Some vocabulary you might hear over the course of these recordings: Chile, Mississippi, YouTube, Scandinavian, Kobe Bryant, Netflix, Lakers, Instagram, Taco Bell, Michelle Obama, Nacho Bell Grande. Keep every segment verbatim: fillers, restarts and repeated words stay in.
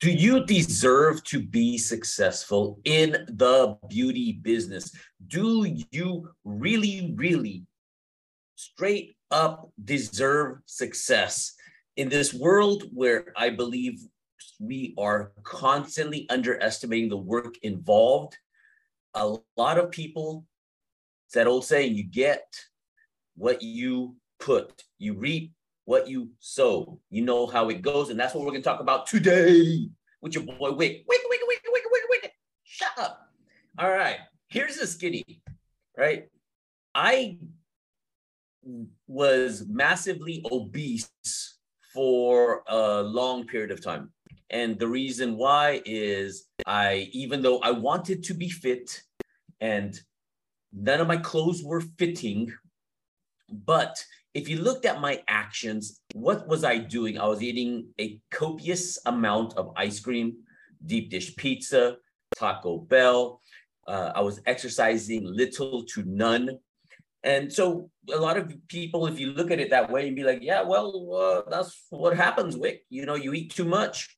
Do you deserve to be successful in the beauty business? Do you really, really straight up deserve success in this world where I believe we are constantly underestimating the work involved? A lot of people, it's that old saying, you get what you put, you reap what you sow. You know how it goes, and that's what we're going to talk about today with your boy Wick. Wick, Wick, Wick, Wick, Wick, Wick. Shut up. All right, here's the skinny, right? I was massively obese for a long period of time. And the reason why is I, even though I wanted to be fit and none of my clothes were fitting, but if you looked at my actions, what was I doing? I was eating a copious amount of ice cream, deep dish pizza, Taco Bell. Uh, I was exercising little to none. And so a lot of people, if you look at it that way and be like, yeah, well, uh, that's what happens, Wick. You know, you eat too much,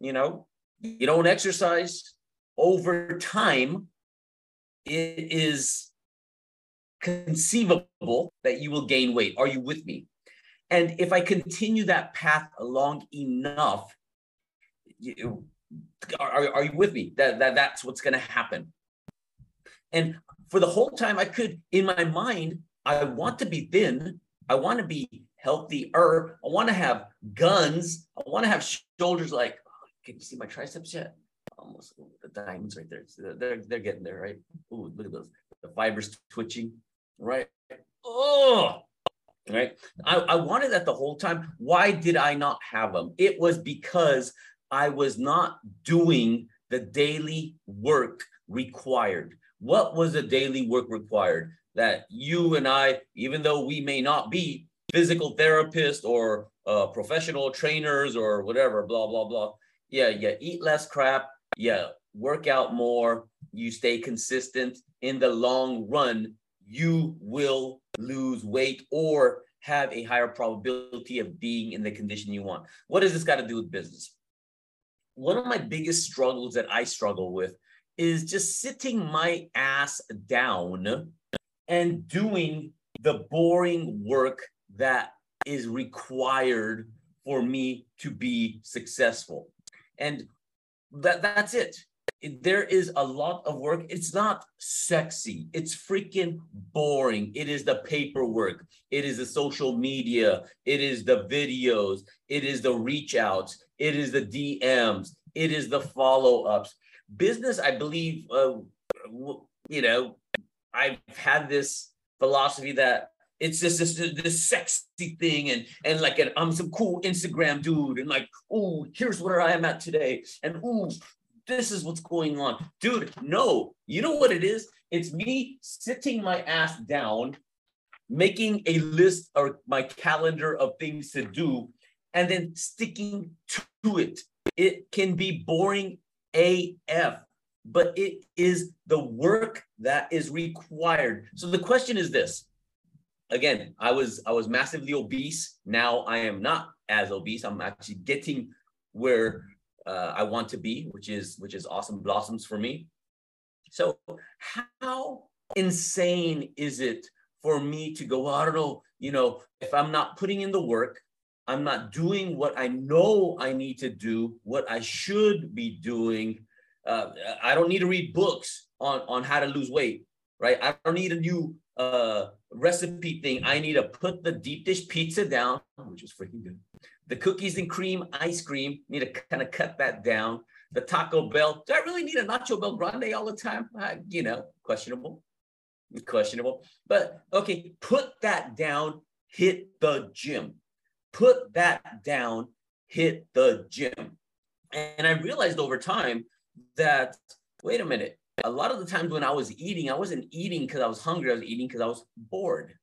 you know, you don't exercise. Over time, it is conceivable that you will gain weight. Are you with me? And if I continue that path along enough, you, are, are you with me? That, that that's what's going to happen. And for the whole time I could, in my mind, I want to be thin. I want to be healthier. I want to have guns. I want to have shoulders like, oh, can you see my triceps yet? Almost the diamonds right there. So they're, they're getting there, right? Ooh, look at those. The fibers twitching. Right. Oh, right. I, I wanted that the whole time. Why did I not have them? It was because I was not doing the daily work required. What was the daily work required? That you and I, even though we may not be physical therapists or uh, professional trainers or whatever, blah, blah, blah. Yeah, yeah. Eat less crap. Yeah. Work out more. You stay consistent. In the long run, you will lose weight or have a higher probability of being in the condition you want. What does this got to do with business? One of my biggest struggles that I struggle with is just sitting my ass down and doing the boring work that is required for me to be successful. And that, that's it. There is a lot of work. It's not sexy. It's freaking boring. It is the paperwork. It is the social media. It is the videos. It is the reach outs. It is the D Ms. It is the follow-ups. Business, I believe, uh, you know, I've had this philosophy that it's just this, this sexy thing, and and like an, I'm some cool Instagram dude, and like, oh, here's where I am at today, and ooh, this is what's going on. Dude, no. You know what it is? It's me sitting my ass down, making a list or my calendar of things to do, and then sticking to it. It can be boring A F, but it is the work that is required. So the question is this. Again, I was, I was massively obese. Now I am not as obese. I'm actually getting where Uh, I want to be, which is which is awesome blossoms for me. So how insane is it for me to go, well, I don't know, you know, if I'm not putting in the work, I'm not doing what I know I need to do, what I should be doing. Uh, I don't need to read books on, on how to lose weight, right? I don't need a new uh, recipe thing. I need to put the deep dish pizza down, which is freaking good. The cookies and cream, ice cream, need to kind of cut that down. The Taco Bell, do I really need a Nacho Bell Grande all the time? Uh, you know, questionable, questionable. But okay, put that down, hit the gym. Put that down, hit the gym. And I realized over time that, wait a minute, a lot of the times when I was eating, I wasn't eating because I was hungry, I was eating because I was bored.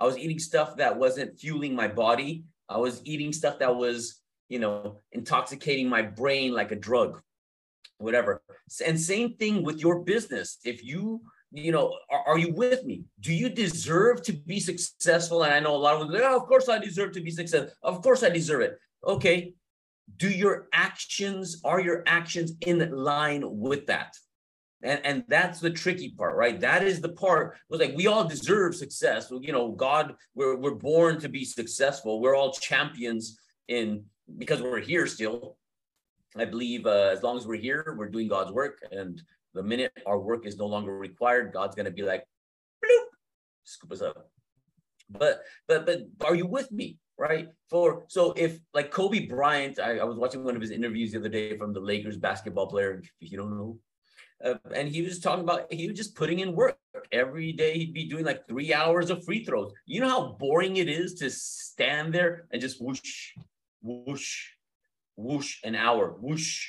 I was eating stuff that wasn't fueling my body. I was eating stuff that was, you know, intoxicating my brain like a drug, whatever. And same thing with your business. If you, you know, are, are you with me? Do you deserve to be successful? And I know a lot of them, oh, of course I deserve to be successful. Of course I deserve it. Okay. do your actions, are your actions in line with that? And, and that's the tricky part, right? That is the part, was like, we all deserve success. You know, God, we're, we're born to be successful. We're all champions in, because we're here still. I believe uh, as long as we're here, we're doing God's work. And the minute our work is no longer required, God's going to be like, bloop, scoop us up. But, but, but are you with me? Right? For, so if like Kobe Bryant, I, I was watching one of his interviews the other day from the Lakers basketball player, if you don't know, uh, and he was talking about, he was just putting in work every day. He'd be doing like three hours of free throws. You know how boring it is to stand there and just whoosh, whoosh, whoosh an hour, whoosh,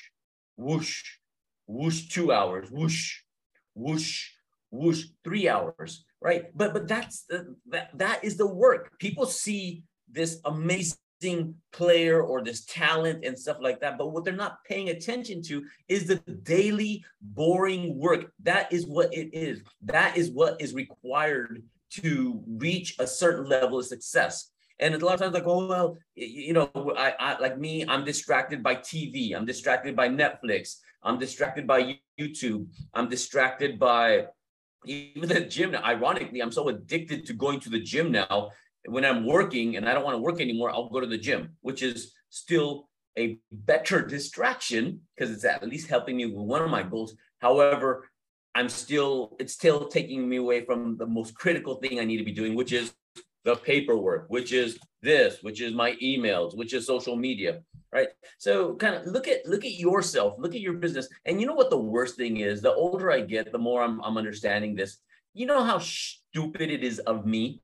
whoosh, whoosh two hours, whoosh, whoosh, whoosh three hours. Right? But, but that's the, that, that is the work. People see this amazing player or this talent and stuff like that. But what they're not paying attention to is the daily boring work. That is what it is. That is what is required to reach a certain level of success. And a lot of times like, oh, well, you know, I, I like me, I'm distracted by T V. I'm distracted by Netflix. I'm distracted by YouTube. I'm distracted by even the gym. Ironically, I'm so addicted to going to the gym now. When I'm working and I don't want to work anymore, I'll go to the gym, which is still a better distraction because it's at least helping me with one of my goals. However, I'm still, it's still taking me away from the most critical thing I need to be doing, which is the paperwork, which is this, which is my emails, which is social media, right? So kind of look at, look at yourself, look at your business. And you know what the worst thing is? The older I get, the more I'm, I'm understanding this. You know how stupid it is of me?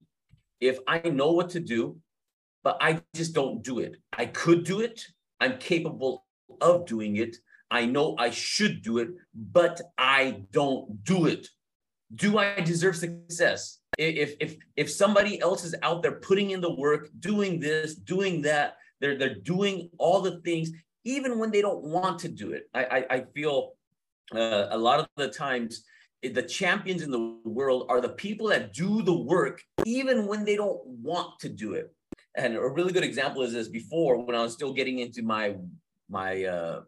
If I know what to do, but I just don't do it. I could do it. I'm capable of doing it. I know I should do it, but I don't do it. Do I deserve success? If, if, if somebody else is out there putting in the work, doing this, doing that, they're, they're doing all the things, even when they don't want to do it. I, I, I feel uh, a lot of the times, the champions in the world are the people that do the work, even when they don't want to do it. And a really good example is this: before, when I was still getting into my, my uh,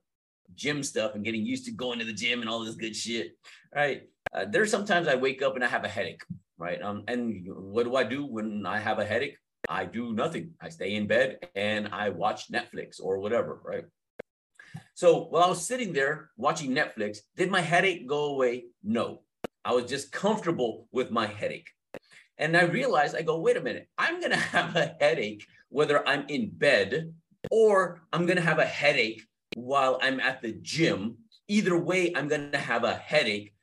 gym stuff and getting used to going to the gym and all this good shit, right? Uh, there's sometimes I wake up and I have a headache, right? Um, and what do I do when I have a headache? I do nothing. I stay in bed and I watch Netflix or whatever, right? So while I was sitting there watching Netflix, did my headache go away? No. I was just comfortable with my headache. And I realized, I go, wait a minute, I'm going to have a headache whether I'm in bed or I'm going to have a headache while I'm at the gym. Either way, I'm going to have a headache.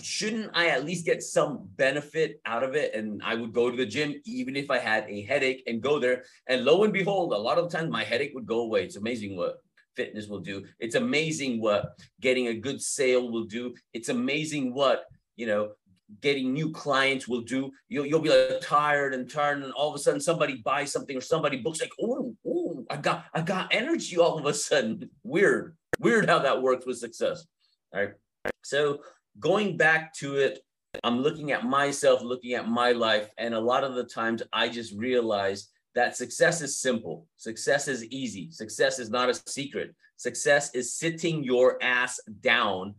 Shouldn't I at least get some benefit out of it? And I would go to the gym, even if I had a headache, and go there. And lo and behold, a lot of times my headache would go away. It's amazing what fitness will do. It's amazing what getting a good sale will do. It's amazing what, you know, getting new clients will do. You'll, you'll be like tired and tired. And all of a sudden somebody buys something or somebody books, like, oh, oh, I got, I got energy all of a sudden. Weird, weird how that works with success. All right. So going back to it, I'm looking at myself, looking at my life. And a lot of the times I just realize that success is simple. Success is easy. Success is not a secret. Success is sitting your ass down,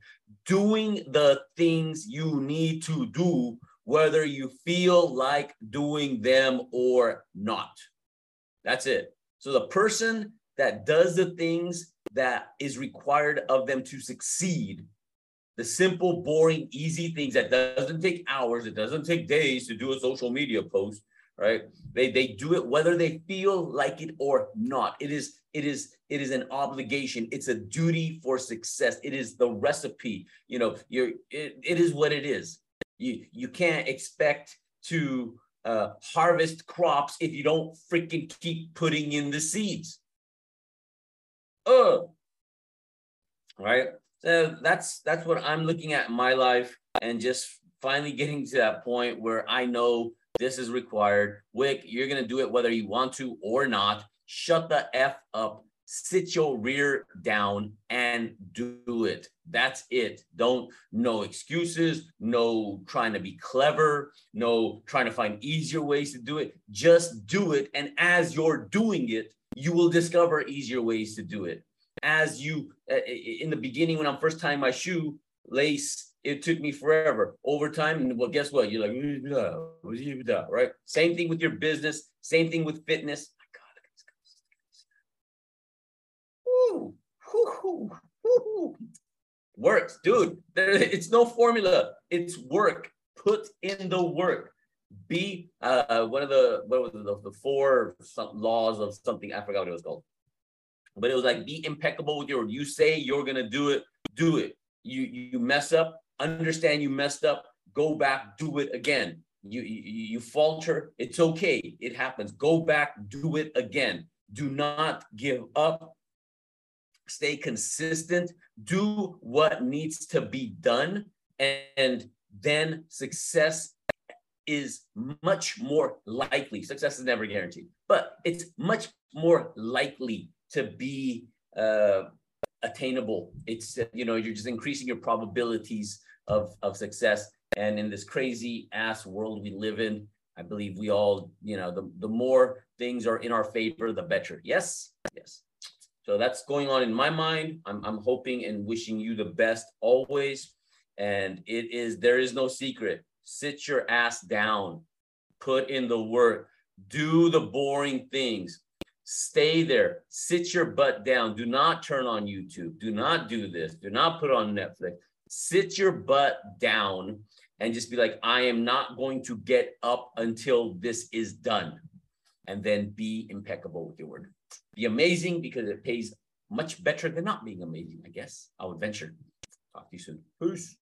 doing the things you need to do, whether you feel like doing them or not. That's it. So the person that does the things that is required of them to succeed, the simple, boring, easy things that doesn't take hours, it doesn't take days to do a social media post, right? They, they do it whether they feel like it or not. It is, it is, it is an obligation. It's a duty for success. It is the recipe. You know, you're, it, it is what it is. You, you can't expect to uh, harvest crops if you don't freaking keep putting in the seeds. Oh, right. So that's, that's what I'm looking at in my life, and just finally getting to that point where I know this is required. Wick, you're going to do it whether you want to or not. Shut the F up, sit your rear down and do it. That's it. Don't, no excuses, no trying to be clever, no trying to find easier ways to do it. Just do it. And as you're doing it, you will discover easier ways to do it. As you, in the beginning, when I'm first tying my shoe lace, it took me forever. Over time, well, guess what? You're like, right? Same thing with your business. Same thing with fitness. Ooh, hoo, hoo, hoo. Works, dude. There, it's no formula. It's work. Put in the work. Be uh, one of the what was it, the, the four some laws of something. I forgot what it was called. But it was like, be impeccable with your. You say you're gonna do it. Do it. You you mess up. Understand you messed up. Go back. Do it again. You you, you falter. It's okay. It happens. Go back. Do it again. Do not give up. Stay consistent, do what needs to be done, and then success is much more likely. Success is never guaranteed, but it's much more likely to be uh, attainable. It's, you know, you're just increasing your probabilities of, of success. And in this crazy ass world we live in, I believe we all, you know, the, the more things are in our favor, the better. Yes, yes. So that's going on in my mind. I'm, I'm hoping and wishing you the best always. And it is, there is no secret. Sit your ass down, put in the work, do the boring things, stay there, sit your butt down. Do not turn on YouTube. Do not do this. Do not put on Netflix. Sit your butt down and just be like, I am not going to get up until this is done. And then be impeccable with your word. Be amazing, because it pays much better than not being amazing, I guess. I would venture. Talk to you soon. Peace.